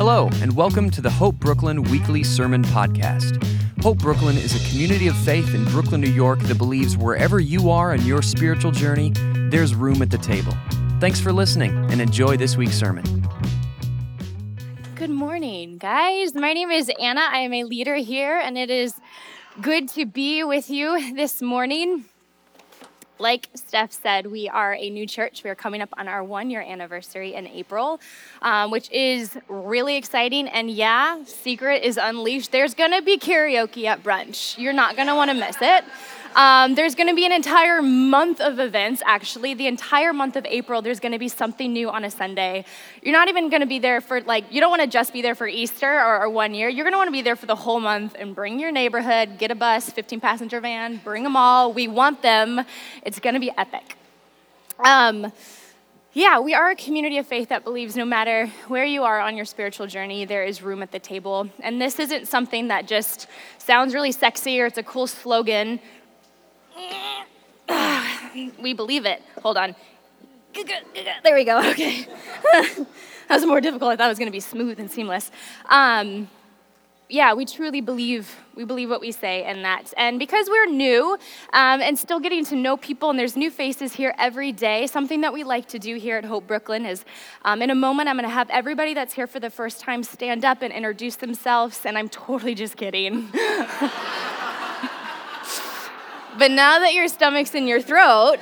Hello, and welcome to the Hope Brooklyn Weekly Sermon Podcast. Hope Brooklyn is a community of faith in Brooklyn, New York that believes wherever you are in your spiritual journey, there's room at the table. Thanks for listening, and enjoy this week's sermon. Good morning, guys. My name is Anna. I am a leader here, and it is good to be with you this morning. Like Steph said, we are a new church. We are coming up on our one-year anniversary in April, which is really exciting. And yeah, Secret is unleashed. There's going to be karaoke at brunch. You're not going to want to miss it. There's going to be an entire month of events, actually. The entire month of April, there's going to be something new on a Sunday. You're not even going to be there for, you don't want to just be there for Easter or 1 year. You're going to want to be there for the whole month and bring your neighborhood, get a bus, 15-passenger van, bring them all. We want them. It's going to be epic. We are a community of faith that believes no matter where you are on your spiritual journey, there is room at the table. And this isn't something that just sounds really sexy or it's a cool slogan. We believe it. Hold on. There we go. Okay. That was more difficult. I thought it was going to be smooth and seamless. We truly believe. We believe what we say and that. And because we're new and still getting to know people, and there's new faces here every day, something that we like to do here at Hope Brooklyn is in a moment, I'm going to have everybody that's here for the first time stand up and introduce themselves. And I'm totally just kidding. But now that your stomach's in your throat,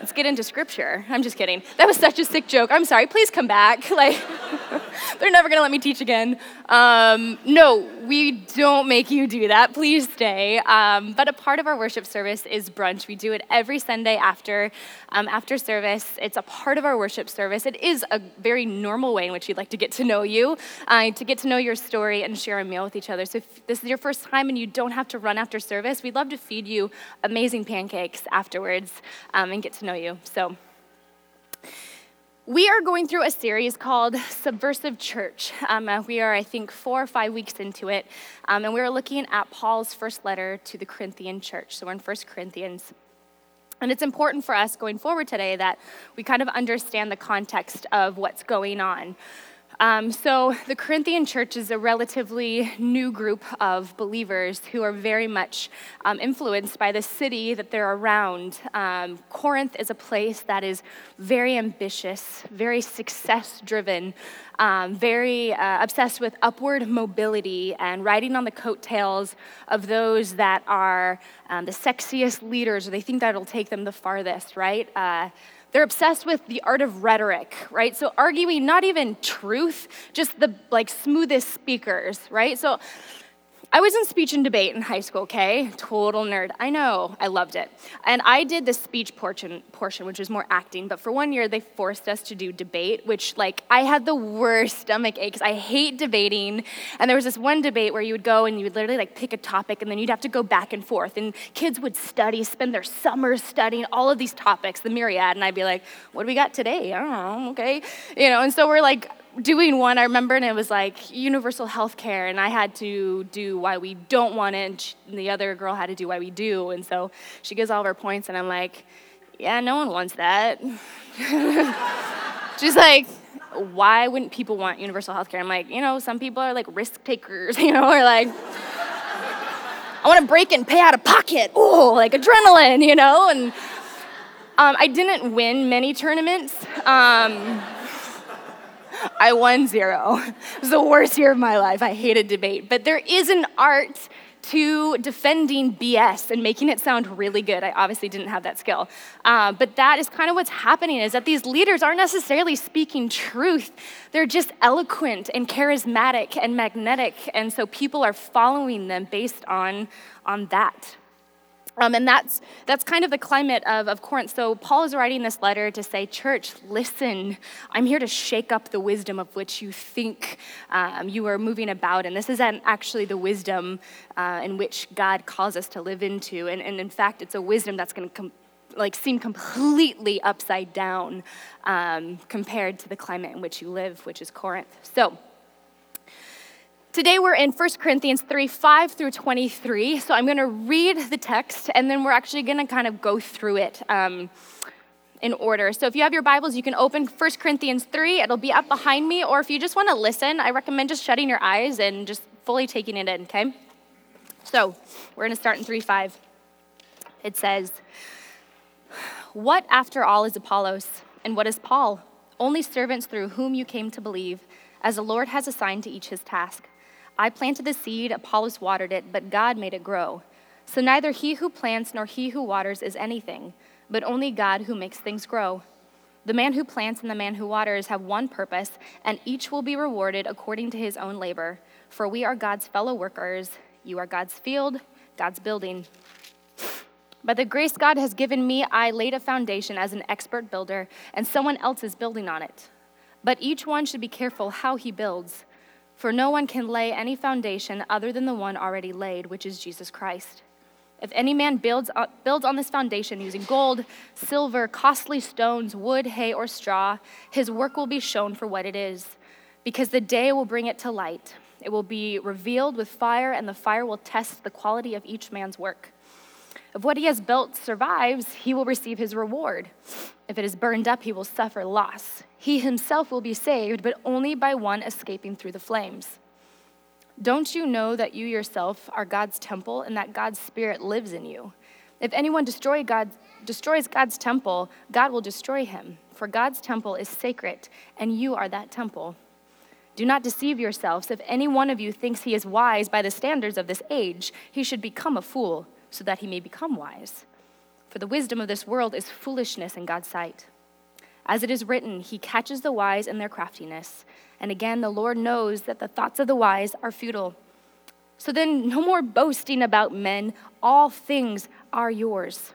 let's get into scripture. I'm just kidding. That was such a sick joke. I'm sorry. Please come back. They're never going to let me teach again. No, we don't make you do that. Please stay. But a part of our worship service is brunch. We do it every Sunday after service. It's a part of our worship service. It is a very normal way in which you'd like to get to know you, to get to know your story and share a meal with each other. So if this is your first time and you don't have to run after service, we'd love to feed you amazing pancakes afterwards and get to know you. So we are going through a series called Subversive Church. We are, I think, 4 or 5 weeks into it, and we are looking at Paul's first letter to the Corinthian church. So we're in 1 Corinthians. And it's important for us going forward today that we kind of understand the context of what's going on. So the Corinthian church is a relatively new group of believers who are very much influenced by the city that they're around. Corinth is a place that is very ambitious, very success-driven, very obsessed with upward mobility and riding on the coattails of those that are the sexiest leaders, or they think that'll take them the farthest, right? They're obsessed with the art of rhetoric, right? So arguing not even truth, just the smoothest speakers, right? So I was in speech and debate in high school, okay? Total nerd. I know. I loved it. And I did the speech portion, which was more acting. But for 1 year, they forced us to do debate, which, I had the worst stomach aches. I hate debating. And there was this one debate where you would go and you would literally, pick a topic, and then you'd have to go back and forth. And kids would spend their summers studying all of these topics, the myriad. And I'd be like, what do we got today? I don't know, okay? And so we're doing one, I remember, and it was universal health care, and I had to do why we don't want it, and the other girl had to do why we do, and so she gives all of her points, and I'm like, yeah, no one wants that. She's like, why wouldn't people want universal health care? I'm like, some people are risk takers, or I want to break and pay out of pocket, ooh, adrenaline, and I didn't win many tournaments, I won 0. It was the worst year of my life. I hated debate. But there is an art to defending BS and making it sound really good. I obviously didn't have that skill. But that is kind of what's happening, is that these leaders aren't necessarily speaking truth. They're just eloquent and charismatic and magnetic. And so people are following them based on that. And that's kind of the climate of Corinth. So Paul is writing this letter to say, church, listen, I'm here to shake up the wisdom of which you think you are moving about. And this is actually the wisdom in which God calls us to live into. And in fact, it's a wisdom that's going to seem completely upside down compared to the climate in which you live, which is Corinth. So today we're in 1 Corinthians 3:5 through 23, so I'm going to read the text, and then we're actually going to kind of go through it in order. So if you have your Bibles, you can open 1 Corinthians 3. It'll be up behind me. Or if you just want to listen, I recommend just shutting your eyes and just fully taking it in, okay? So we're going to start in 3:5. It says, "What after all is Apollos, and what is Paul? Only servants through whom you came to believe, as the Lord has assigned to each his task. I planted the seed, Apollos watered it, but God made it grow. So neither he who plants nor he who waters is anything, but only God who makes things grow. The man who plants and the man who waters have one purpose, and each will be rewarded according to his own labor. For we are God's fellow workers. You are God's field, God's building. By the grace God has given me, I laid a foundation as an expert builder, and someone else is building on it. But each one should be careful how he builds, for no one can lay any foundation other than the one already laid, which is Jesus Christ. If any man builds on this foundation using gold, silver, costly stones, wood, hay, or straw, his work will be shown for what it is, because the day will bring it to light. It will be revealed with fire, and the fire will test the quality of each man's work. If what he has built survives, he will receive his reward. If it is burned up, he will suffer loss. He himself will be saved, but only by one escaping through the flames. Don't you know that you yourself are God's temple and that God's Spirit lives in you? If anyone destroys God's temple, God will destroy him, for God's temple is sacred, and you are that temple. Do not deceive yourselves. If any one of you thinks he is wise by the standards of this age, he should become a fool, so that he may become wise. For the wisdom of this world is foolishness in God's sight. As it is written, he catches the wise in their craftiness. And again, the Lord knows that the thoughts of the wise are futile. So then, no more boasting about men. All things are yours,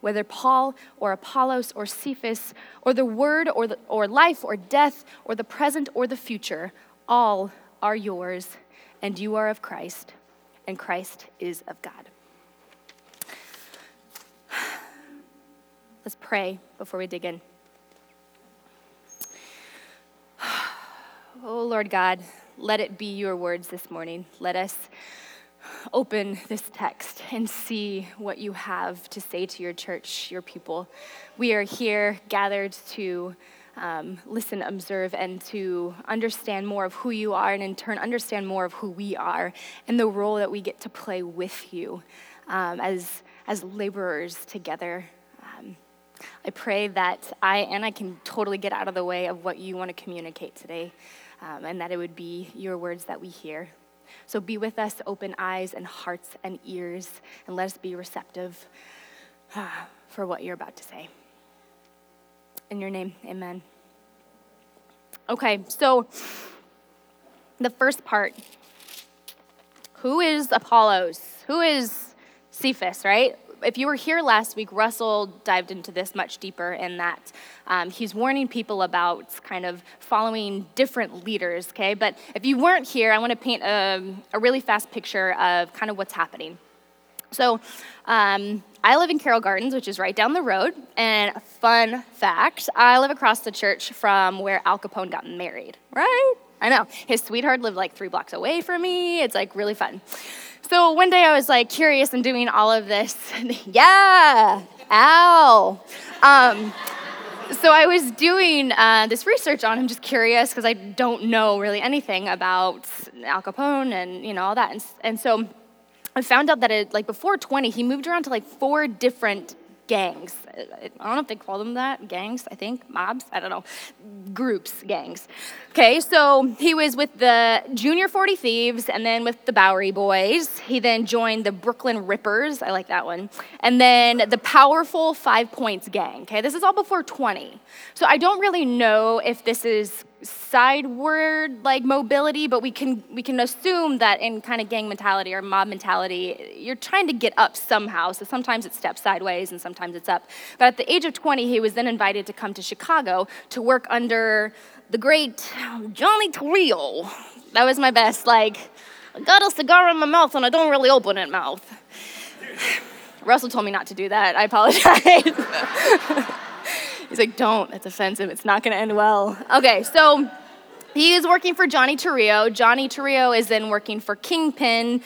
whether Paul or Apollos or Cephas or the word or life or death or the present or the future. All are yours, and you are of Christ, and Christ is of God." Let's pray before we dig in. Oh, Lord God, let it be your words this morning. Let us open this text and see what you have to say to your church, your people. We are here gathered to listen, observe, and to understand more of who you are, and in turn, understand more of who we are and the role that we get to play with you as laborers together. I pray that I can totally get out of the way of what you want to communicate today, and that it would be your words that we hear. So be with us, open eyes and hearts and ears, and let us be receptive for what you're about to say. In your name, amen. Okay, so the first part, who is Apollos? Who is Cephas, right? If you were here last week, Russell dived into this much deeper in that he's warning people about kind of following different leaders, okay? But if you weren't here, I want to paint a really fast picture of kind of what's happening. So I live in Carroll Gardens, which is right down the road. And fun fact, I live across the church from where Al Capone got married, right? I know. His sweetheart lived like 3 blocks away from me. It's like really fun. So one day I was like curious and doing all of this. Yeah, ow. So I was doing this research on him, just curious, because I don't know really anything about Al Capone and, you know, all that. And so I found out that before 20, he moved around to 4 different gangs. I don't know if they call them that, gangs, I think, mobs, I don't know, groups, gangs. Okay, so he was with the Junior 40 Thieves and then with the Bowery Boys. He then joined the Brooklyn Rippers, I like that one, and then the powerful 5 Points Gang. Okay, this is all before 20. So I don't really know if this is sideward mobility, but we can assume that in kind of gang mentality or mob mentality, you're trying to get up somehow. So sometimes it's steps sideways and sometimes it's up. But at the age of 20, he was then invited to come to Chicago to work under the great Johnny Torrio. That was my best. I got a cigar in my mouth and I don't really open it mouth. Russell told me not to do that. I apologize. He's like, don't, that's offensive. It's not going to end well. Okay, so he is working for Johnny Torrio. Johnny Torrio is then working for Kingpin,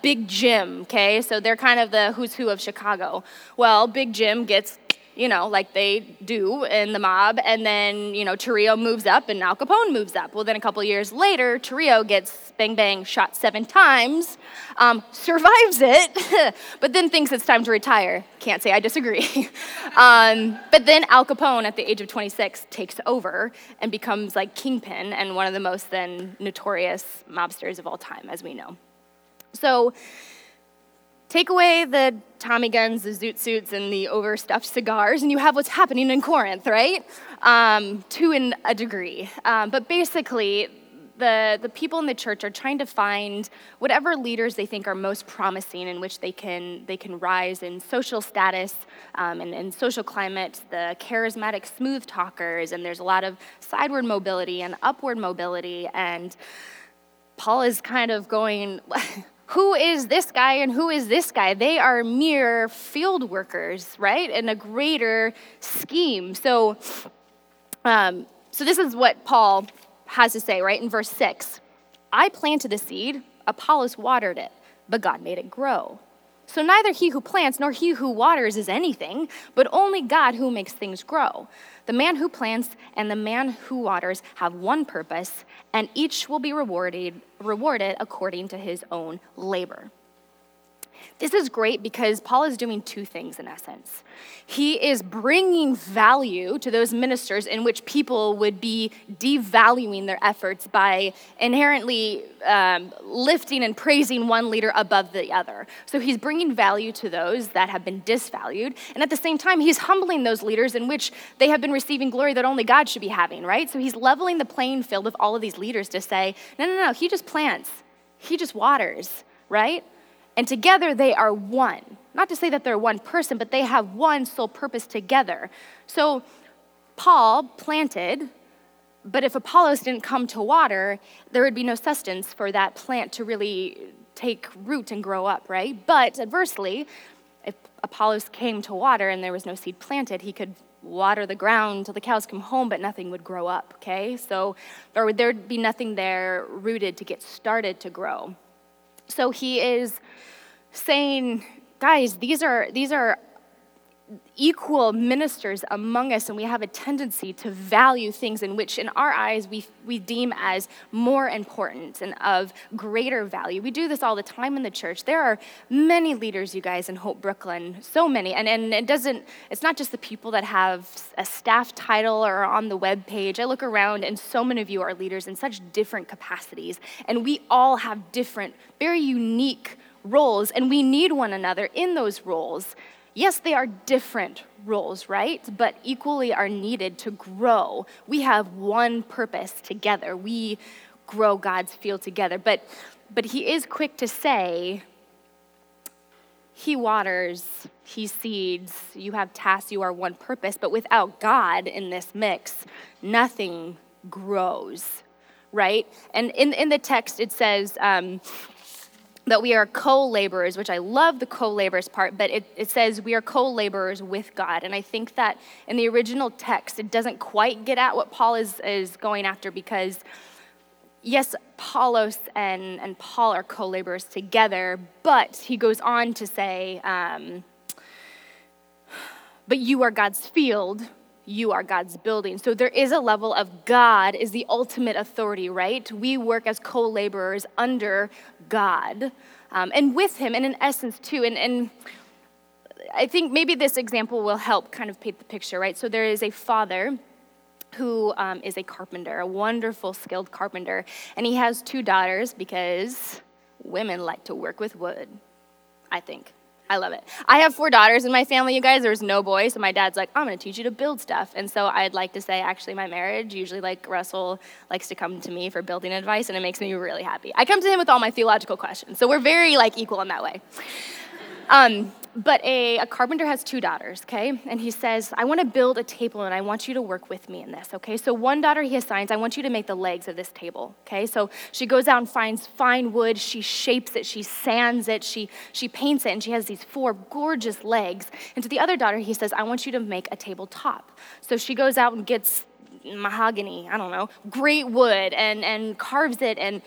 Big Jim, okay? So they're kind of the who's who of Chicago. Well, Big Jim gets you know, like they do in the mob. And then, you know, Torrio moves up and Al Capone moves up. Well, then a couple years later, Torrio gets bang, bang, shot 7 times, survives it, but then thinks it's time to retire. Can't say I disagree. But then Al Capone, at the age of 26, takes over and becomes like kingpin and one of the most then notorious mobsters of all time, as we know. So take away the Tommy guns, the zoot suits, and the overstuffed cigars, and you have what's happening in Corinth, right? To a degree. But basically, the people in the church are trying to find whatever leaders they think are most promising in which they can rise in social status and in social climate, the charismatic smooth talkers, and there's a lot of sideward mobility and upward mobility, and Paul is kind of going, who is this guy and who is this guy? They are mere field workers, right, in a greater scheme. So this is what Paul has to say, right, in verse 6. I planted the seed, Apollos watered it, but God made it grow. So neither he who plants nor he who waters is anything, but only God who makes things grow. The man who plants and the man who waters have one purpose, and each will be rewarded according to his own labor. This is great because Paul is doing 2 things in essence. He is bringing value to those ministers in which people would be devaluing their efforts by inherently lifting and praising one leader above the other. So he's bringing value to those that have been disvalued. And at the same time, he's humbling those leaders in which they have been receiving glory that only God should be having, right? So he's leveling the playing field of all of these leaders to say, no, he just plants. He just waters, right? And together they are one. Not to say that they're one person, but they have one sole purpose together. So Paul planted, but if Apollos didn't come to water, there would be no sustenance for that plant to really take root and grow up, right? But adversely, if Apollos came to water and there was no seed planted, he could water the ground till the cows come home, but nothing would grow up, okay? So or there'd be nothing there rooted to get started to grow. So he is saying, guys, these are equal ministers among us, and we have a tendency to value things in which, in our eyes, we deem as more important and of greater value. We do this all the time in the church. There are many leaders, you guys, in Hope Brooklyn, so many, and it's not just the people that have a staff title or are on the web page. I look around, and so many of you are leaders in such different capacities, and we all have different, very unique roles, and we need one another in those roles. Yes, they are different roles, right? But equally are needed to grow. We have one purpose together. We grow God's field together. But he is quick to say, he waters, he seeds, you have tasks, you are one purpose. But without God in this mix, nothing grows, right? And in the text, it says, that we are co-laborers, which I love the co-laborers part, but it says we are co-laborers with God. And I think that in the original text, it doesn't quite get at what Paul is going after, because yes, Apollos and Paul are co-laborers together, but he goes on to say, but you are God's field, you are God's building. So there is a level of God is the ultimate authority, right? We work as co-laborers under God and with him, and in essence too. And I think maybe this example will help kind of paint the picture, right? So there is a father who is a carpenter, a wonderful, skilled carpenter. And he has 2 daughters because women like to work with wood, I think. I love it. I have 4 daughters in my family, you guys. There's no boy, so my dad's like, I'm going to teach you to build stuff. And so I'd like to say, actually, my marriage, usually like Russell likes to come to me for building advice, and it makes me really happy. I come to him with all my theological questions, so we're very like equal in that way. But a carpenter has 2 daughters, okay? And he says, I want to build a table, and I want you to work with me in this, okay? So 1 daughter he assigns, I want you to make the legs of this table, okay? So she goes out and finds fine wood. She shapes it. She sands it. She paints it, and she has these 4 gorgeous legs. And to the other daughter, he says, I want you to make a tabletop. So she goes out and gets mahogany, I don't know, great wood, and carves it and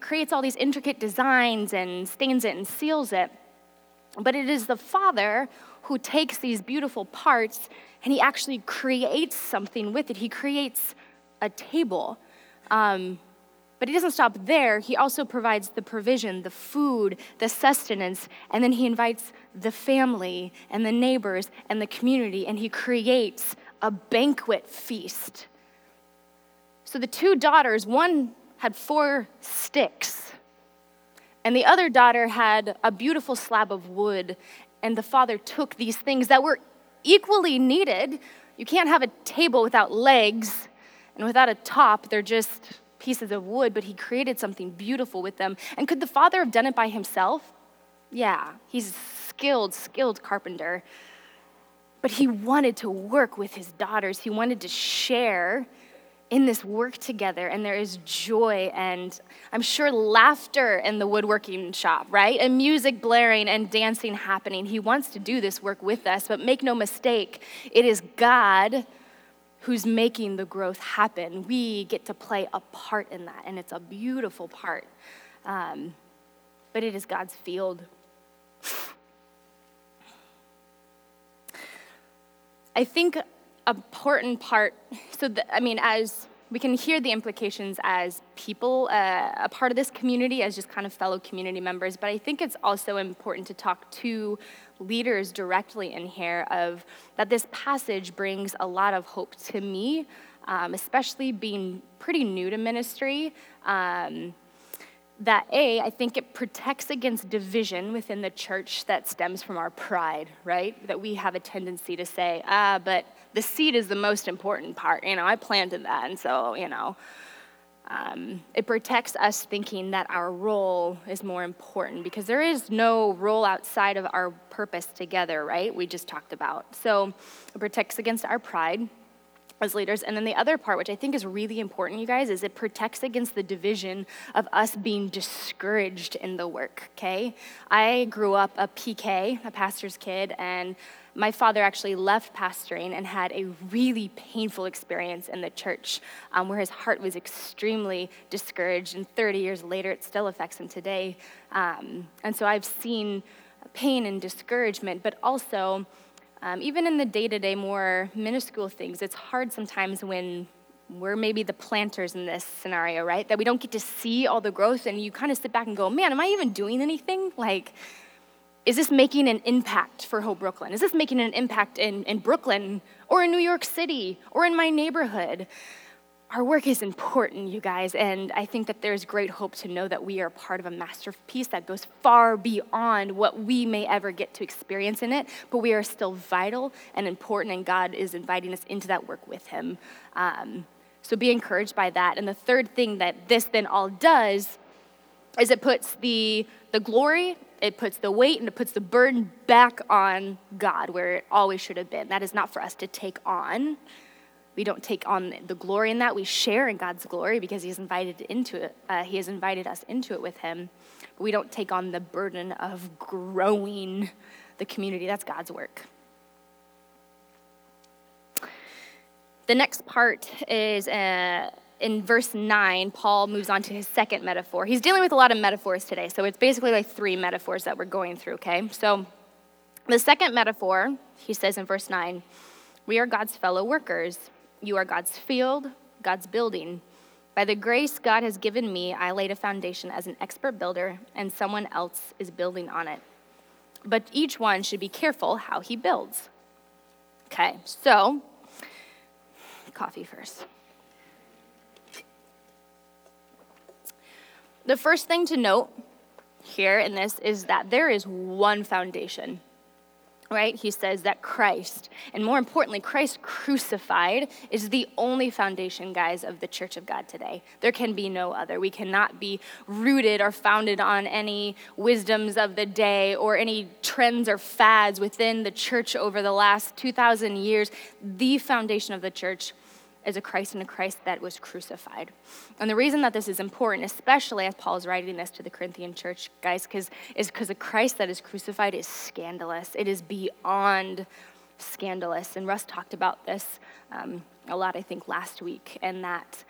creates all these intricate designs and stains it and seals it. But it is the Father who takes these beautiful parts and he actually creates something with it. He creates a table. But he doesn't stop there. He also provides the provision, the food, the sustenance, and then he invites the family and the neighbors and the community, and he creates a banquet feast. So the two daughters, one had 4 sticks, and the other daughter had a beautiful slab of wood, and the father took these things that were equally needed. You can't have a table without legs and without a top. They're just pieces of wood, but he created something beautiful with them. And could the father have done it by himself? Yeah, he's a skilled carpenter. But he wanted to work with his daughters. He wanted to share in this work together, and there is joy and, I'm sure, laughter in the woodworking shop, right? And music blaring and dancing happening. He wants to do this work with us, but make no mistake, it is God who's making the growth happen. We get to play a part in that, and it's a beautiful part. But it is God's field. I think important part, as we can hear the implications as people, a part of this community, as just kind of fellow community members, but I think it's also important to talk to leaders directly in here of that this passage brings a lot of hope to me, especially being pretty new to ministry, that I think it protects against division within the church that stems from our pride, right? That we have a tendency to say, but the seed is the most important part. I planted that, and so, it protects us thinking that our role is more important, because there is no role outside of our purpose together, right? We just talked about. So it protects against our pride as leaders. And then the other part, which I think is really important, you guys, is it protects against the division of us being discouraged in the work, okay? I grew up a PK, a pastor's kid, and my father actually left pastoring and had a really painful experience in the church where his heart was extremely discouraged, and 30 years later, it still affects him today. And so I've seen pain and discouragement, but also even in the day-to-day more minuscule things, it's hard sometimes when we're maybe the planters in this scenario, right? That we don't get to see all the growth, and you kind of sit back and go, man, am I even doing anything? Like, is this making an impact for Hope Brooklyn? Is this making an impact in Brooklyn or in New York City or in my neighborhood? Our work is important, you guys, and I think that there's great hope to know that we are part of a masterpiece that goes far beyond what we may ever get to experience in it, but we are still vital and important, and God is inviting us into that work with him. So be encouraged by that. And the third thing that this then all does is it puts the glory, it puts the weight, and it puts the burden back on God where it always should have been. That is not for us to take on. We don't take on the glory in that. We share in God's glory because He has invited us into it with him. But we don't take on the burden of growing the community. That's God's work. The next part is in verse 9, Paul moves on to his second metaphor. He's dealing with a lot of metaphors today, so it's basically like 3 metaphors that we're going through, okay? So the second metaphor, he says in verse 9, we are God's fellow workers. You are God's field, God's building. By the grace God has given me, I laid a foundation as an expert builder, and someone else is building on it. But each one should be careful how he builds. Okay, so, coffee first. The first thing to note here in this is that there is one foundation, right? He says that Christ, and more importantly, Christ crucified, is the only foundation, guys, of the Church of God today. There can be no other. We cannot be rooted or founded on any wisdoms of the day or any trends or fads within the church over the last 2,000 years. The foundation of the church is a Christ, and a Christ that was crucified. And the reason that this is important, especially as Paul is writing this to the Corinthian church, guys, is because a Christ that is crucified is scandalous. It is beyond scandalous. And Russ talked about this a lot, I think, last week, and that,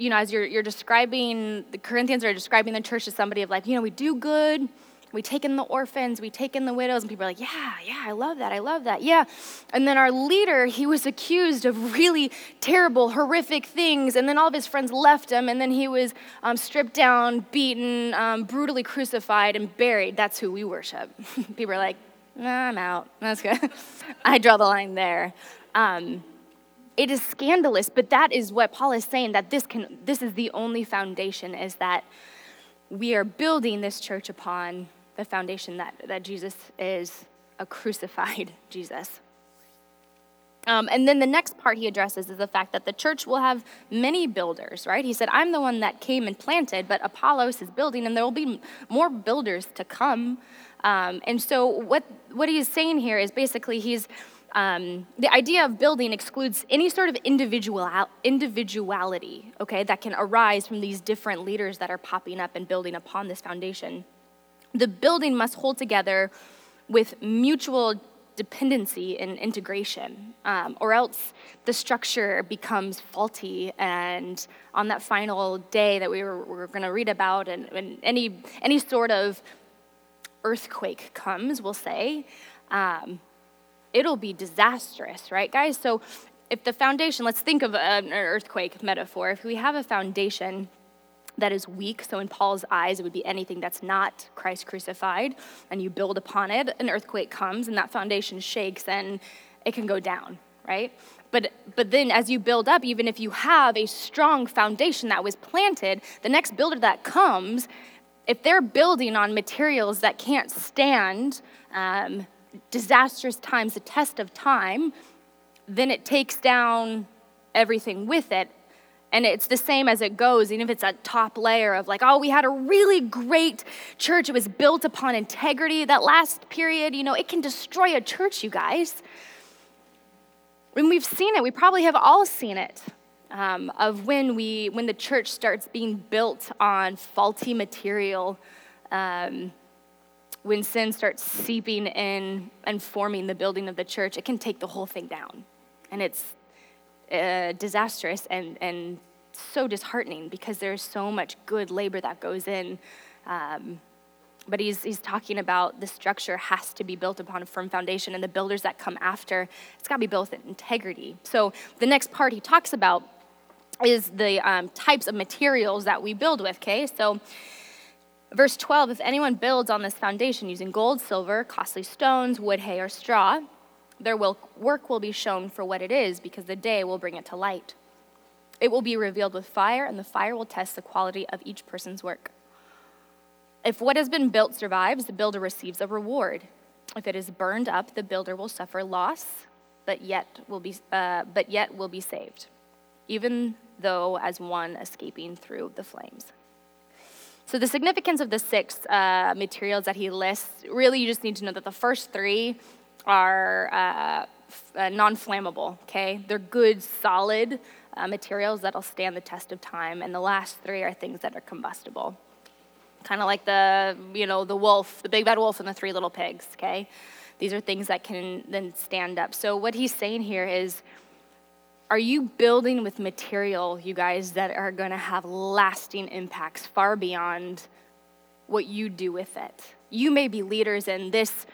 as you're describing, the Corinthians are describing the church as somebody of like, we do good, We take in the orphans, we take in the widows, and people are like, yeah, I love that, yeah. And then our leader, he was accused of really terrible, horrific things, and then all of his friends left him, and then he was stripped down, beaten, brutally crucified, and buried. That's who we worship. People are like, nah, I'm out. That's good. I draw the line there. It is scandalous, but that is what Paul is saying, that this is the only foundation, is that we are building this church upon the foundation that Jesus is a crucified Jesus. And then the next part he addresses is the fact that the church will have many builders, right? He said, I'm the one that came and planted, but Apollos is building, and there will be more builders to come. And so what he's saying here is basically the idea of building excludes any sort of individuality, okay, that can arise from these different leaders that are popping up and building upon this foundation. The building must hold together with mutual dependency and integration, or else the structure becomes faulty. And on that final day that we were going to read about, and any sort of earthquake comes, we'll say, it'll be disastrous, right, guys? So if the foundation, let's think of an earthquake metaphor. If we have a foundation that is weak, so in Paul's eyes, it would be anything that's not Christ crucified, and you build upon it, an earthquake comes, and that foundation shakes, and it can go down, right? But then as you build up, even if you have a strong foundation that was planted, the next builder that comes, if they're building on materials that can't stand disastrous times, the test of time, then it takes down everything with it. And it's the same as it goes, even if it's a top layer of like, oh, we had a really great church. It was built upon integrity. That last period, it can destroy a church, you guys. And we've seen it. We probably have all seen it, of when the church starts being built on faulty material, when sin starts seeping in and forming the building of the church, it can take the whole thing down. And it's disastrous and so disheartening, because there's so much good labor that goes in. But he's talking about the structure has to be built upon a firm foundation, and the builders that come after, it's got to be built with integrity. So the next part he talks about is the types of materials that we build with, okay? So Verse 12, if anyone builds on this foundation using gold, silver, costly stones, wood, hay, or straw, their work will be shown for what it is, because the day will bring it to light. It will be revealed with fire, and the fire will test the quality of each person's work. If what has been built survives, the builder receives a reward. If it is burned up, the builder will suffer loss, but yet will be saved, even though as one escaping through the flames. So the significance of the six materials that he lists, really you just need to know that the first three are non-flammable, okay? They're good, solid materials that'll stand the test of time, and the last three are things that are combustible. Kind of like the wolf, the big bad wolf and the three little pigs, okay? These are things that can then stand up. So what he's saying here is, are you building with material, you guys, that are going to have lasting impacts far beyond what you do with it? You may be leaders in this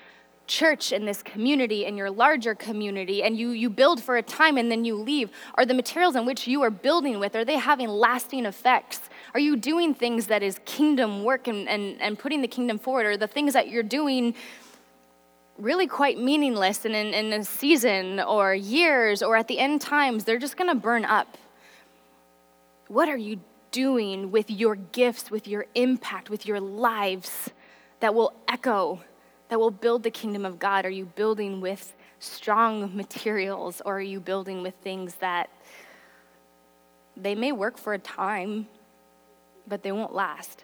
church, in this community, in your larger community, and you build for a time and then you leave. Are the materials in which you are building with, are they having lasting effects? Are you doing things that is kingdom work and putting the kingdom forward? Or the things that you're doing really quite meaningless, and in a season or years or at the end times, they're just going to burn up? What are you doing with your gifts, with your impact, with your lives that will echo, that will build the kingdom of God? Are you building with strong materials, or are you building with things that they may work for a time, but they won't last?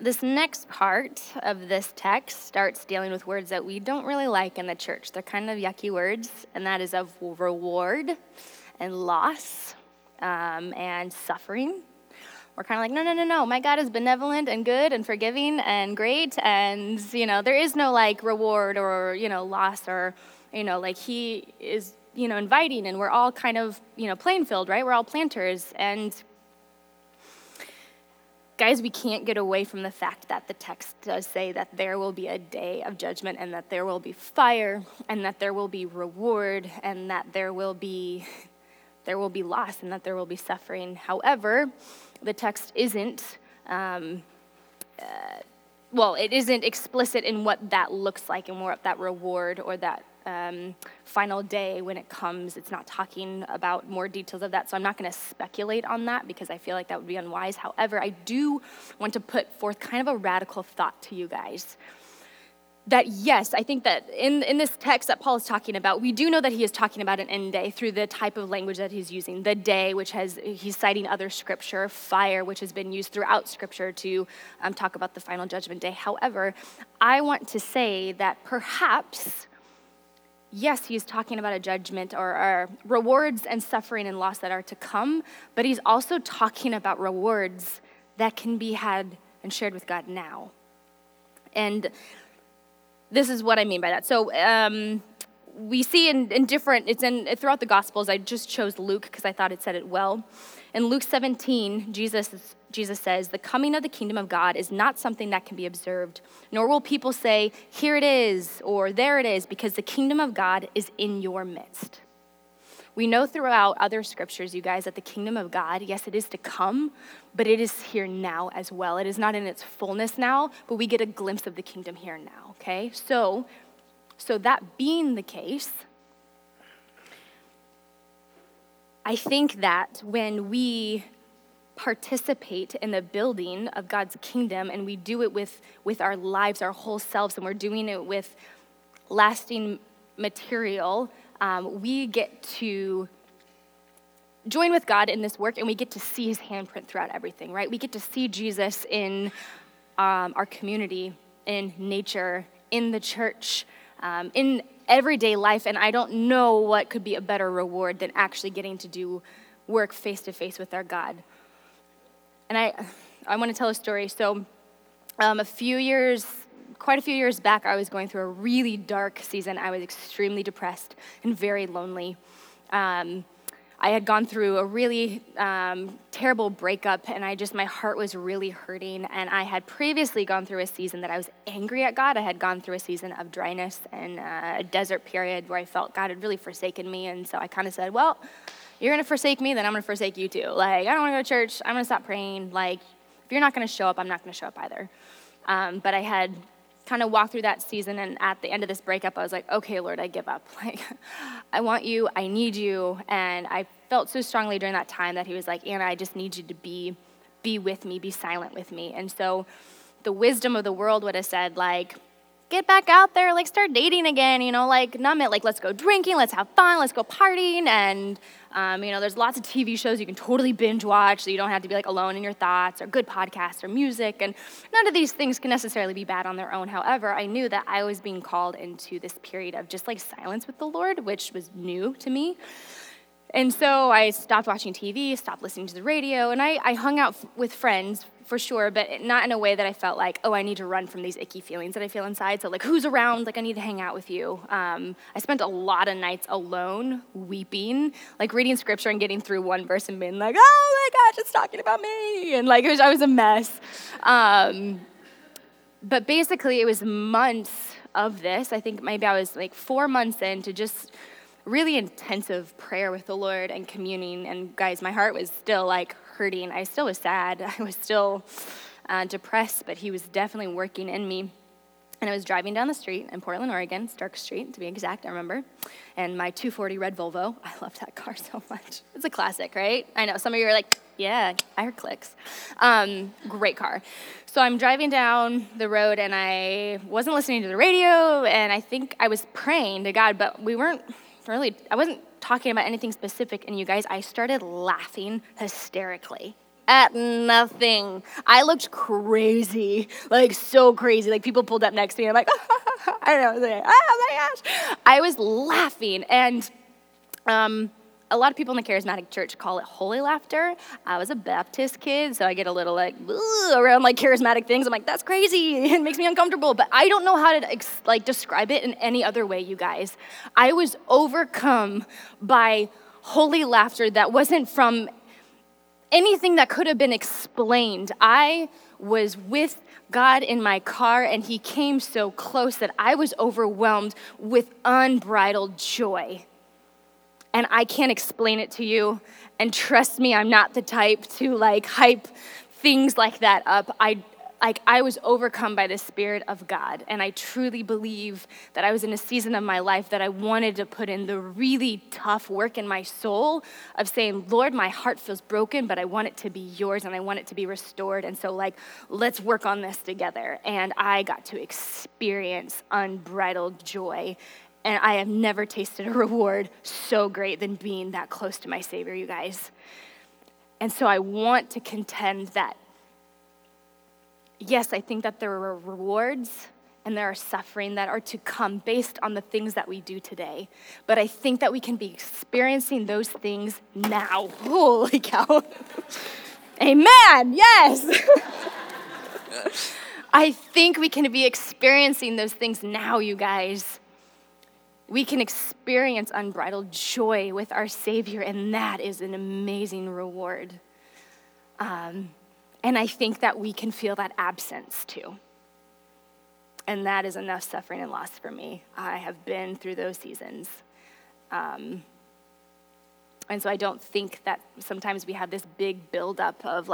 This next part of this text starts dealing with words that we don't really like in the church. They're kind of yucky words, and that is of reward and loss and suffering. We're kind of like, no. My God is benevolent and good and forgiving and great, and, there is no, reward or, loss or, like he is, inviting, and we're all kind of, plain filled, right? We're all planters, and Guys, we can't get away from the fact that the text does say that there will be a day of judgment and that there will be fire and that there will be reward and that there will be loss and that there will be suffering. However, the text isn't, it isn't explicit in what that looks like and what that reward or that final day when it comes. It's not talking about more details of that, so I'm not going to speculate on that because I feel like that would be unwise. However, I do want to put forth kind of a radical thought to you guys that, yes, I think that in this text that Paul is talking about, we do know that he is talking about an end day through the type of language that he's using, the day, which he's citing other scripture, fire, which has been used throughout scripture to talk about the final judgment day. However, I want to say that perhaps, yes, he's talking about a judgment or rewards and suffering and loss that are to come, but he's also talking about rewards that can be had and shared with God now. And this is what I mean by that. So we see throughout the Gospels. I just chose Luke because I thought it said it well. In Luke 17, Jesus says, "The coming of the kingdom of God is not something that can be observed, nor will people say, 'Here it is,' or 'There it is,' because the kingdom of God is in your midst." We know throughout other scriptures, you guys, that the kingdom of God, yes, it is to come, but it is here now as well. It is not in its fullness now, but we get a glimpse of the kingdom here now, okay? So that being the case, I think that when we participate in the building of God's kingdom and we do it with our lives, our whole selves, and we're doing it with lasting material, we get to join with God in this work and we get to see his handprint throughout everything, right? We get to see Jesus in our community, in nature, in the church, in everyday life, and I don't know what could be a better reward than actually getting to do work face-to-face with our God. And I want to tell a story. So quite a few years back, I was going through a really dark season. I was extremely depressed and very lonely. I had gone through a really terrible breakup, and my heart was really hurting. And I had previously gone through a season that I was angry at God. I had gone through a season of dryness and a desert period where I felt God had really forsaken me. And so I kind of said, well, you're going to forsake me, then I'm going to forsake you too. Like, I don't want to go to church. I'm going to stop praying. Like, if you're not going to show up, I'm not going to show up either. But I had kind of walked through that season, and at the end of this breakup, I was like, okay, Lord, I give up. Like, I want you, I need you, and I felt so strongly during that time that he was like, Anna, I just need you to be with me, be silent with me. And so the wisdom of the world would have said, like, get back out there, like, start dating again, you know, like, numb it, like, let's go drinking, let's have fun, let's go partying, and, you know, there's lots of TV shows you can totally binge watch, so you don't have to be, like, alone in your thoughts, or good podcasts, or music, and none of these things can necessarily be bad on their own. However, I knew that I was being called into this period of just, like, silence with the Lord, which was new to me, and so I stopped watching TV, stopped listening to the radio, and I hung out with friends, for sure, but not in a way that I felt like, oh, I need to run from these icky feelings that I feel inside. So, like, who's around? Like, I need to hang out with you. I spent a lot of nights alone, weeping, like, reading scripture and getting through one verse and being like, oh, my gosh, it's talking about me. And, like, I was a mess. But basically, it was months of this. I think maybe I was, like, 4 months into just really intensive prayer with the Lord and communing. And, guys, my heart was still, like, hurting. I still was sad. I was still depressed, but he was definitely working in me. And I was driving down the street in Portland, Oregon, Stark Street, to be exact, I remember, and my 240 red Volvo. I love that car so much. It's a classic, right? I know. Some of you are like, yeah, I heard clicks. Great car. So I'm driving down the road, and I wasn't listening to the radio, and I think I was praying to God, but I wasn't talking about anything specific, and you guys, I started laughing hysterically at nothing. I looked crazy, like so crazy. Like people pulled up next to me, and I'm like, oh, I don't know, oh my gosh. I was laughing, and a lot of people in the charismatic church call it holy laughter. I was a Baptist kid, so I get a little like around like charismatic things. I'm like, that's crazy. It makes me uncomfortable. But I don't know how to like describe it in any other way, you guys. I was overcome by holy laughter that wasn't from anything that could have been explained. I was with God in my car, and he came so close that I was overwhelmed with unbridled joy. And I can't explain it to you. And trust me, I'm not the type to hype things like that up. I was overcome by the Spirit of God, and I truly believe that I was in a season of my life that I wanted to put in the really tough work in my soul of saying, Lord, my heart feels broken, but I want it to be yours, and I want it to be restored, and so let's work on this together. And I got to experience unbridled joy, and I have never tasted a reward so great than being that close to my Savior, you guys. And so I want to contend that yes, I think that there are rewards and there are suffering that are to come based on the things that we do today. But I think that we can be experiencing those things now. Holy cow. Amen. Yes. I think we can be experiencing those things now, you guys. We can experience unbridled joy with our Savior, and that is an amazing reward. And I think that we can feel that absence too. And that is enough suffering and loss for me. I have been through those seasons. And so I don't think that sometimes we have this big buildup of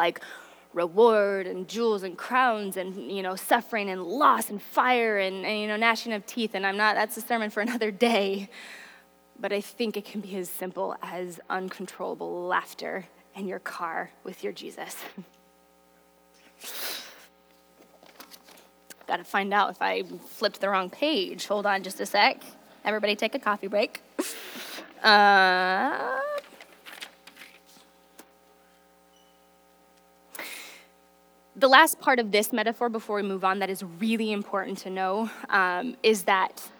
reward and jewels and crowns and suffering and loss and fire and gnashing of teeth. And that's a sermon for another day. But I think it can be as simple as uncontrollable laughter in your car with your Jesus. Got to find out if I flipped the wrong page. Hold on just a sec. Everybody take a coffee break. The last part of this metaphor before we move on that is really important to know is that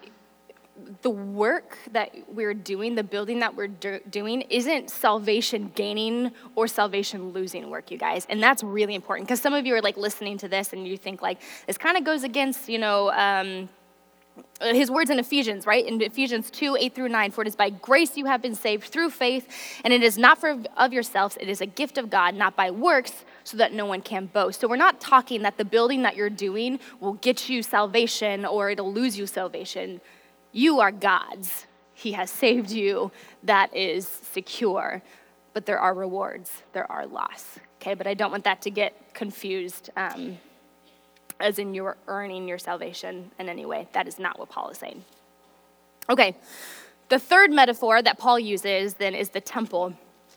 the work that we're doing, the building that we're doing, isn't salvation gaining or salvation losing work, you guys. And that's really important, because some of you are listening to this and you think this kind of goes against, his words in Ephesians, right? In Ephesians 2, 8 through 9, for it is by grace you have been saved through faith, and it is not of yourselves, it is a gift of God, not by works, so that no one can boast. So we're not talking that the building that you're doing will get you salvation or it'll lose you salvation. You are God's. He has saved you. That is secure. But there are rewards. There are loss. Okay, but I don't want that to get confused as in you're earning your salvation in any way. That is not what Paul is saying. Okay, the third metaphor that Paul uses then is the temple.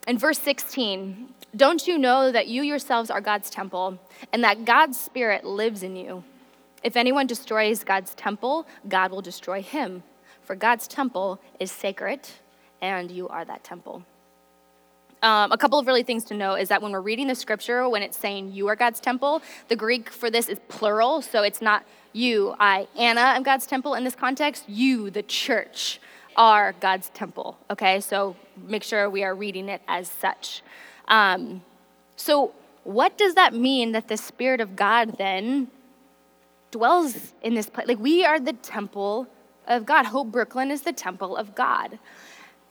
In verse 16, don't you know that you yourselves are God's temple and that God's Spirit lives in you? If anyone destroys God's temple, God will destroy him. For God's temple is sacred, and you are that temple. A couple of really things to know is that when we're reading the scripture, when it's saying you are God's temple, the Greek for this is plural, so it's not you, I, Anna, I'm God's temple. In this context, you, the church, are God's temple, okay? So make sure we are reading it as such. So what does that mean that the Spirit of God then dwells in this place? We are the temple of God. Hope Brooklyn is the temple of God.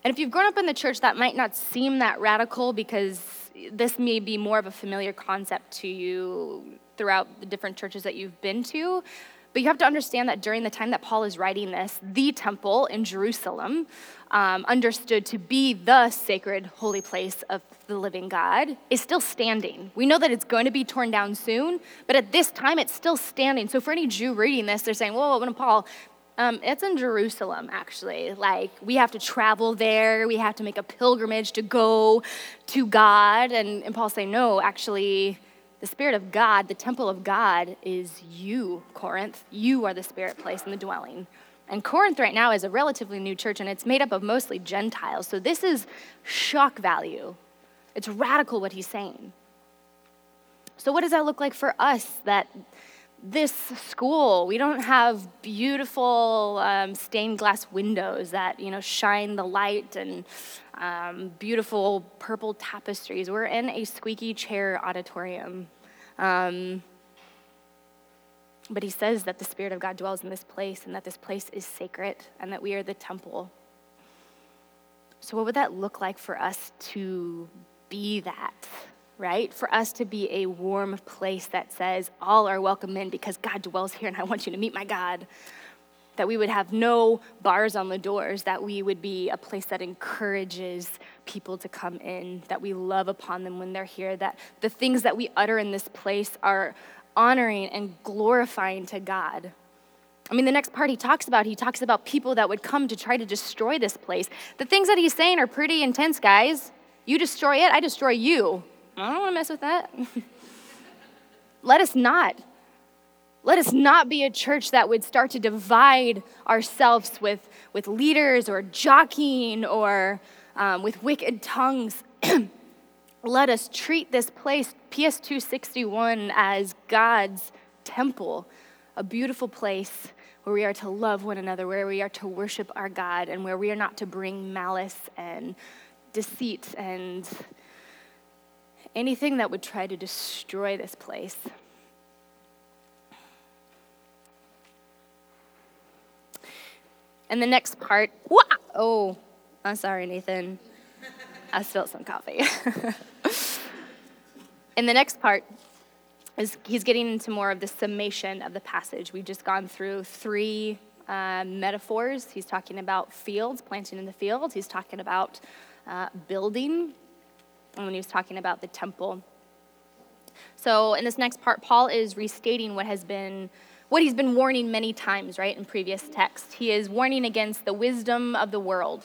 And if you've grown up in the church, that might not seem that radical, because this may be more of a familiar concept to you throughout the different churches that you've been to. But you have to understand that during the time that Paul is writing this, the temple in Jerusalem, understood to be the sacred holy place of the living God, is still standing. We know that it's going to be torn down soon, but at this time it's still standing. So for any Jew reading this, they're saying, whoa, Paul, it's in Jerusalem, actually. We have to travel there. We have to make a pilgrimage to go to God. And Paul's saying, no, actually, the Spirit of God, the temple of God, is you, Corinth. You are the spirit place and the dwelling. And Corinth right now is a relatively new church, and it's made up of mostly Gentiles. So this is shock value. It's radical what he's saying. So what does that look like for us, that this school, we don't have beautiful stained glass windows that shine the light and beautiful purple tapestries. We're in a squeaky chair auditorium. But he says that the Spirit of God dwells in this place and that this place is sacred and that we are the temple. So what would that look like for us to be that? right? For us to be a warm place that says, all are welcome in because God dwells here and I want you to meet my God. That we would have no bars on the doors, that we would be a place that encourages people to come in, that we love upon them when they're here, that the things that we utter in this place are honoring and glorifying to God. I mean, the next part he talks about people that would come to try to destroy this place. The things that he's saying are pretty intense, guys. You destroy it, I destroy you. I don't want to mess with that. Let us not be a church that would start to divide ourselves with leaders or jockeying or with wicked tongues. Let us treat this place, PS 261, as God's temple, a beautiful place where we are to love one another, where we are to worship our God, and where we are not to bring malice and deceit and anything that would try to destroy this place. And the next part, oh, I'm sorry, Nathan. I spilled some coffee. And the next part is he's getting into more of the summation of the passage. We've just gone through three metaphors. He's talking about fields, planting in the field. He's talking about building. And when he was talking about the temple. So in this next part, Paul is restating what he's been warning many times, right, in previous texts. He is warning against the wisdom of the world.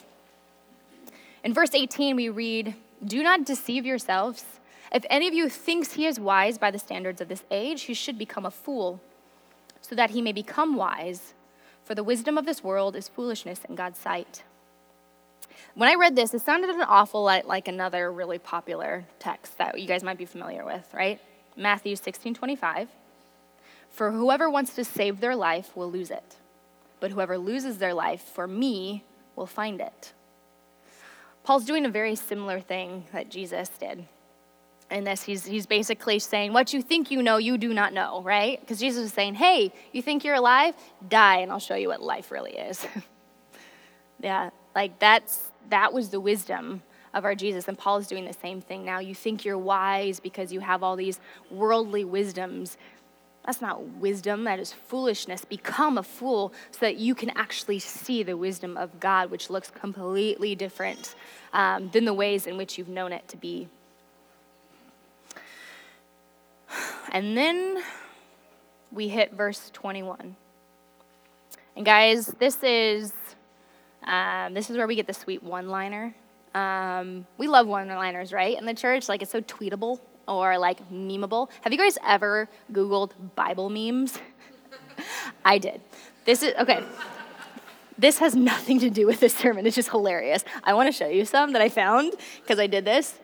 In verse 18, we read, "Do not deceive yourselves. If any of you thinks he is wise by the standards of this age, he should become a fool, so that he may become wise. For the wisdom of this world is foolishness in God's sight." When I read this, it sounded an awful lot like another really popular text that you guys might be familiar with, right? Matthew 16:25. "For whoever wants to save their life will lose it, but whoever loses their life for me will find it." Paul's doing a very similar thing that Jesus did. In this, he's basically saying, what you think you know, you do not know, right? Because Jesus is saying, hey, you think you're alive? Die, and I'll show you what life really is. Yeah, like that was the wisdom of our Jesus, and Paul is doing the same thing now. You think you're wise because you have all these worldly wisdoms. That's not wisdom, that is foolishness. Become a fool so that you can actually see the wisdom of God, which looks completely different than the ways in which you've known it to be. And then we hit verse 21. And guys, this is where we get the sweet one-liner. We love one-liners, right? In the church, like it's so tweetable. Or like memeable. Have you guys ever Googled Bible memes? I did. This has nothing to do with this sermon. It's just hilarious. I want to show you some that I found because I did this.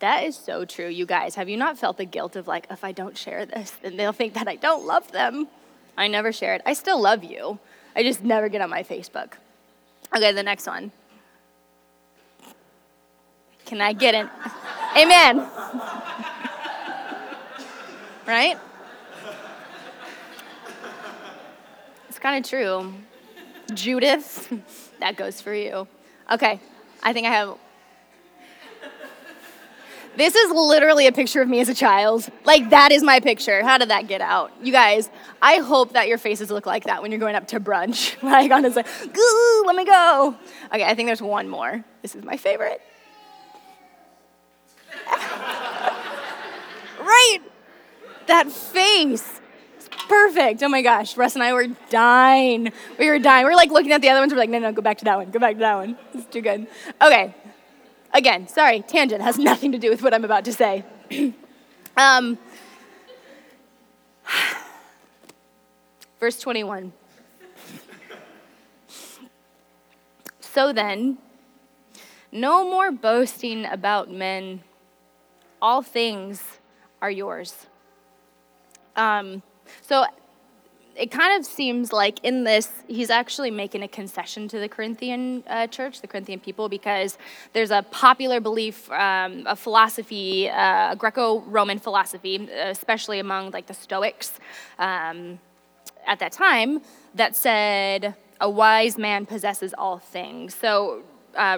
That is so true, you guys. Have you not felt the guilt of like, if I don't share this, then they'll think that I don't love them? I never share it. I still love you. I just never get on my Facebook. Okay, the next one. Can I get an amen? Right? It's kind of true. Judith, that goes for you. Okay, I think I have. This is literally a picture of me as a child. Like, that is my picture. How did that get out? You guys, I hope that your faces look like that when you're going up to brunch. Like, honestly, goo, let me go. Okay, I think there's one more. This is my favorite. Right? That face. It's perfect. Oh my gosh. Russ and I were dying. We were like looking at the other ones. We're like, no, go back to that one. Go back to that one. It's too good. Okay. Again, sorry. Tangent has nothing to do with what I'm about to say. Verse 21. "So then, no more boasting about men. All things are yours." So it kind of seems like in this, he's actually making a concession to the Corinthian church, the Corinthian people, because there's a popular belief, a philosophy, a Greco-Roman philosophy, especially among like the Stoics at that time, that said a wise man possesses all things. So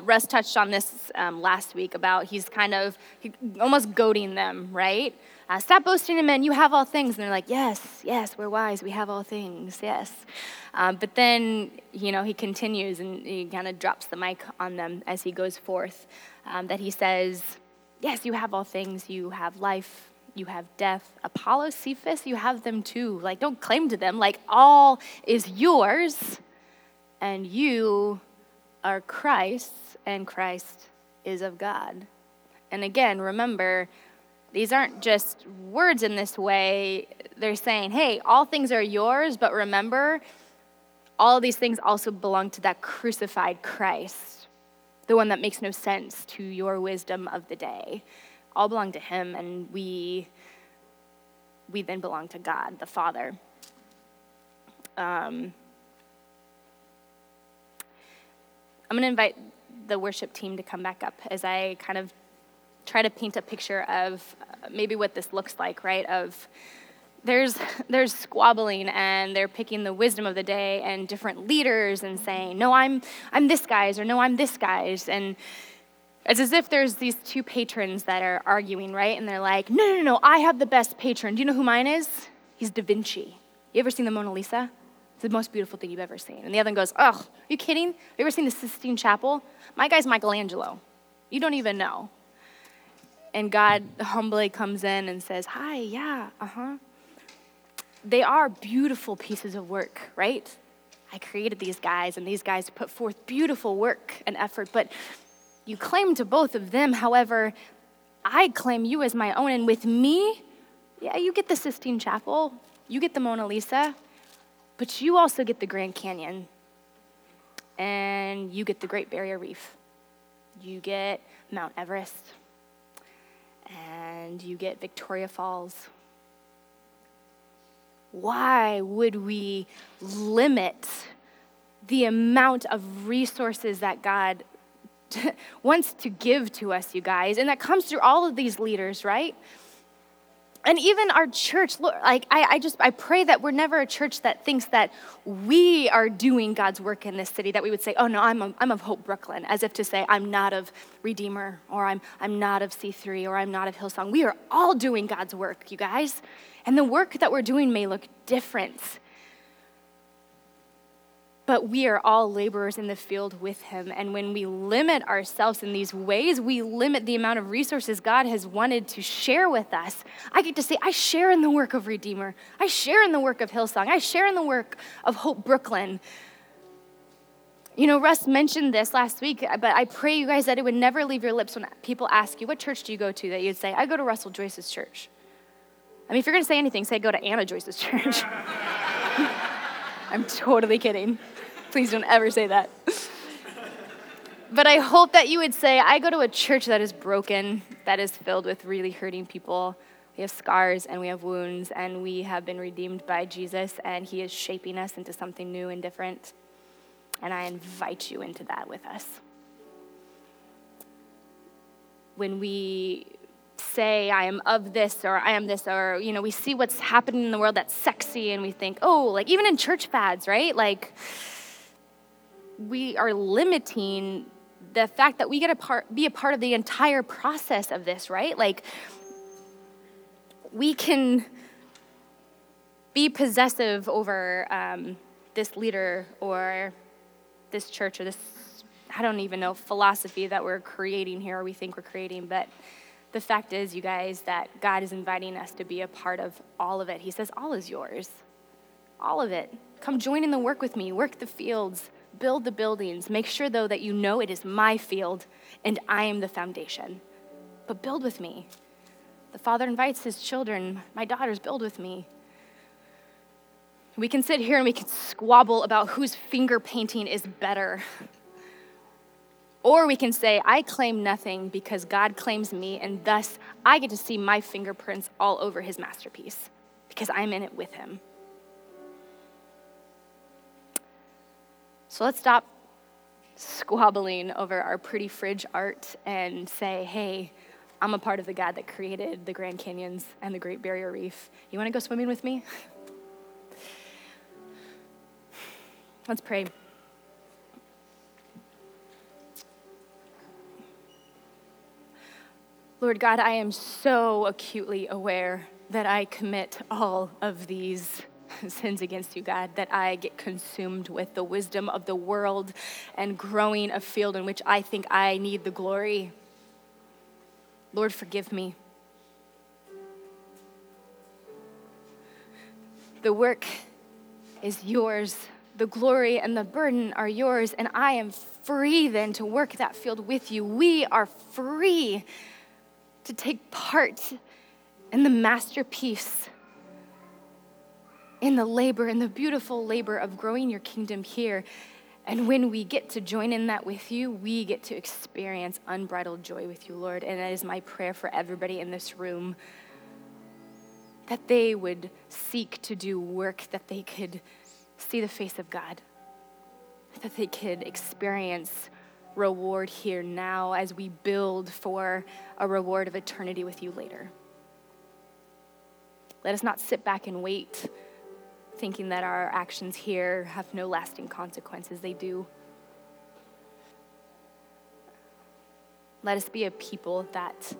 Russ touched on this last week about he's almost goading them, right? Stop boasting in men, you have all things. And they're like, yes, we're wise, we have all things, yes. But then, he continues and he kind of drops the mic on them as he goes forth, that he says, yes, you have all things, you have life, you have death. Apollos, Cephas, you have them too. Like, don't claim to them, like all is yours and you are Christ's and Christ is of God. And again, remember, these aren't just words in this way. They're saying, hey, all things are yours, but remember, all these things also belong to that crucified Christ, the one that makes no sense to your wisdom of the day. All belong to him, and we then belong to God, the Father. I'm going to invite the worship team to come back up as I kind of try to paint a picture of maybe what this looks like, right? Of there's squabbling and they're picking the wisdom of the day and different leaders and saying, no, I'm this guy's, or no, I'm this guy's. And it's as if there's these two patrons that are arguing, right? And they're like, no, I have the best patron. Do you know who mine is? He's Da Vinci. You ever seen the Mona Lisa? It's the most beautiful thing you've ever seen. And the other one goes, oh, are you kidding? Have you ever seen the Sistine Chapel? My guy's Michelangelo. You don't even know. And God humbly comes in and says, hi, yeah, They are beautiful pieces of work, right? I created these guys, and these guys put forth beautiful work and effort, but you claim to both of them. However, I claim you as my own, and with me, yeah, you get the Sistine Chapel, you get the Mona Lisa, but you also get the Grand Canyon, and you get the Great Barrier Reef. You get Mount Everest. And you get Victoria Falls. Why would we limit the amount of resources that God wants to give to us, you guys? And that comes through all of these leaders, right? And even our church, like I pray that we're never a church that thinks that we are doing God's work in this city, that we would say, oh no, I'm of Hope Brooklyn, as if to say I'm not of Redeemer, or I'm not of C3, or I'm not of Hillsong. We are all doing God's work, you guys. And the work that we're doing may look different, but we are all laborers in the field with him. And when we limit ourselves in these ways, we limit the amount of resources God has wanted to share with us. I get to say, I share in the work of Redeemer. I share in the work of Hillsong. I share in the work of Hope Brooklyn. Russ mentioned this last week, but I pray, you guys, that it would never leave your lips when people ask you, what church do you go to? That you'd say, I go to Russell Joyce's church. If you're gonna say anything, say, go to Anna Joyce's church. I'm totally kidding. Please don't ever say that. But I hope that you would say, I go to a church that is broken, that is filled with really hurting people. We have scars and we have wounds, and we have been redeemed by Jesus, and he is shaping us into something new and different. And I invite you into that with us. When we say I am of this, or I am this, or we see what's happening in the world that's sexy, and we think, even in church fads, right? Like, we are limiting the fact that we get be a part of the entire process of this, right? Like, we can be possessive over this leader or this church or this, I don't even know, philosophy that we're creating here, or we think we're creating, but the fact is, you guys, that God is inviting us to be a part of all of it. He says, all is yours, all of it. Come join in the work with me, work the fields, build the buildings. Make sure, though, that you know it is my field and I am the foundation, but build with me. The Father invites his children, my daughters, build with me. We can sit here and we can squabble about whose finger painting is better. Or we can say, I claim nothing because God claims me, and thus I get to see my fingerprints all over his masterpiece because I'm in it with him. So let's stop squabbling over our pretty fridge art and say, hey, I'm a part of the God that created the Grand Canyons and the Great Barrier Reef. You wanna go swimming with me? Let's pray. Lord God, I am so acutely aware that I commit all of these sins against you, God, that I get consumed with the wisdom of the world and growing a field in which I think I need the glory. Lord, forgive me. The work is yours. The glory and the burden are yours, and I am free then to work that field with you. We are free to take part in the masterpiece, in the labor, in the beautiful labor of growing your kingdom here. And when we get to join in that with you, we get to experience unbridled joy with you, Lord. And that is my prayer for everybody in this room, that they would seek to do work, that they could see the face of God, that they could experience reward here now as we build for a reward of eternity with you later. Let us not sit back and wait, thinking that our actions here have no lasting consequences. They do. Let us be a people that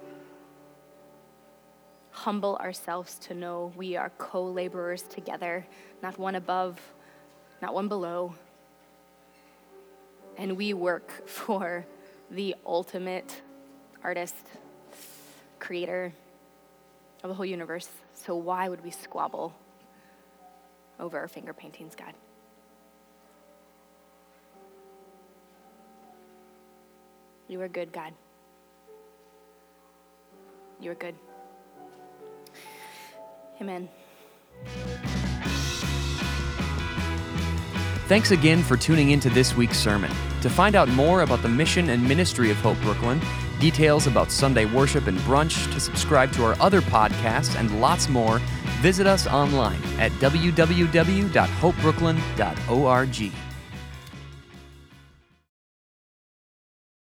humble ourselves to know we are co-laborers together, not one above, not one below. And we work for the ultimate artist, creator of the whole universe. So why would we squabble over our finger paintings, God? You are good, God. You are good. Amen. Thanks again for tuning into this week's sermon. To find out more about the mission and ministry of Hope Brooklyn, details about Sunday worship and brunch, to subscribe to our other podcasts, and lots more, visit us online at www.hopebrooklyn.org.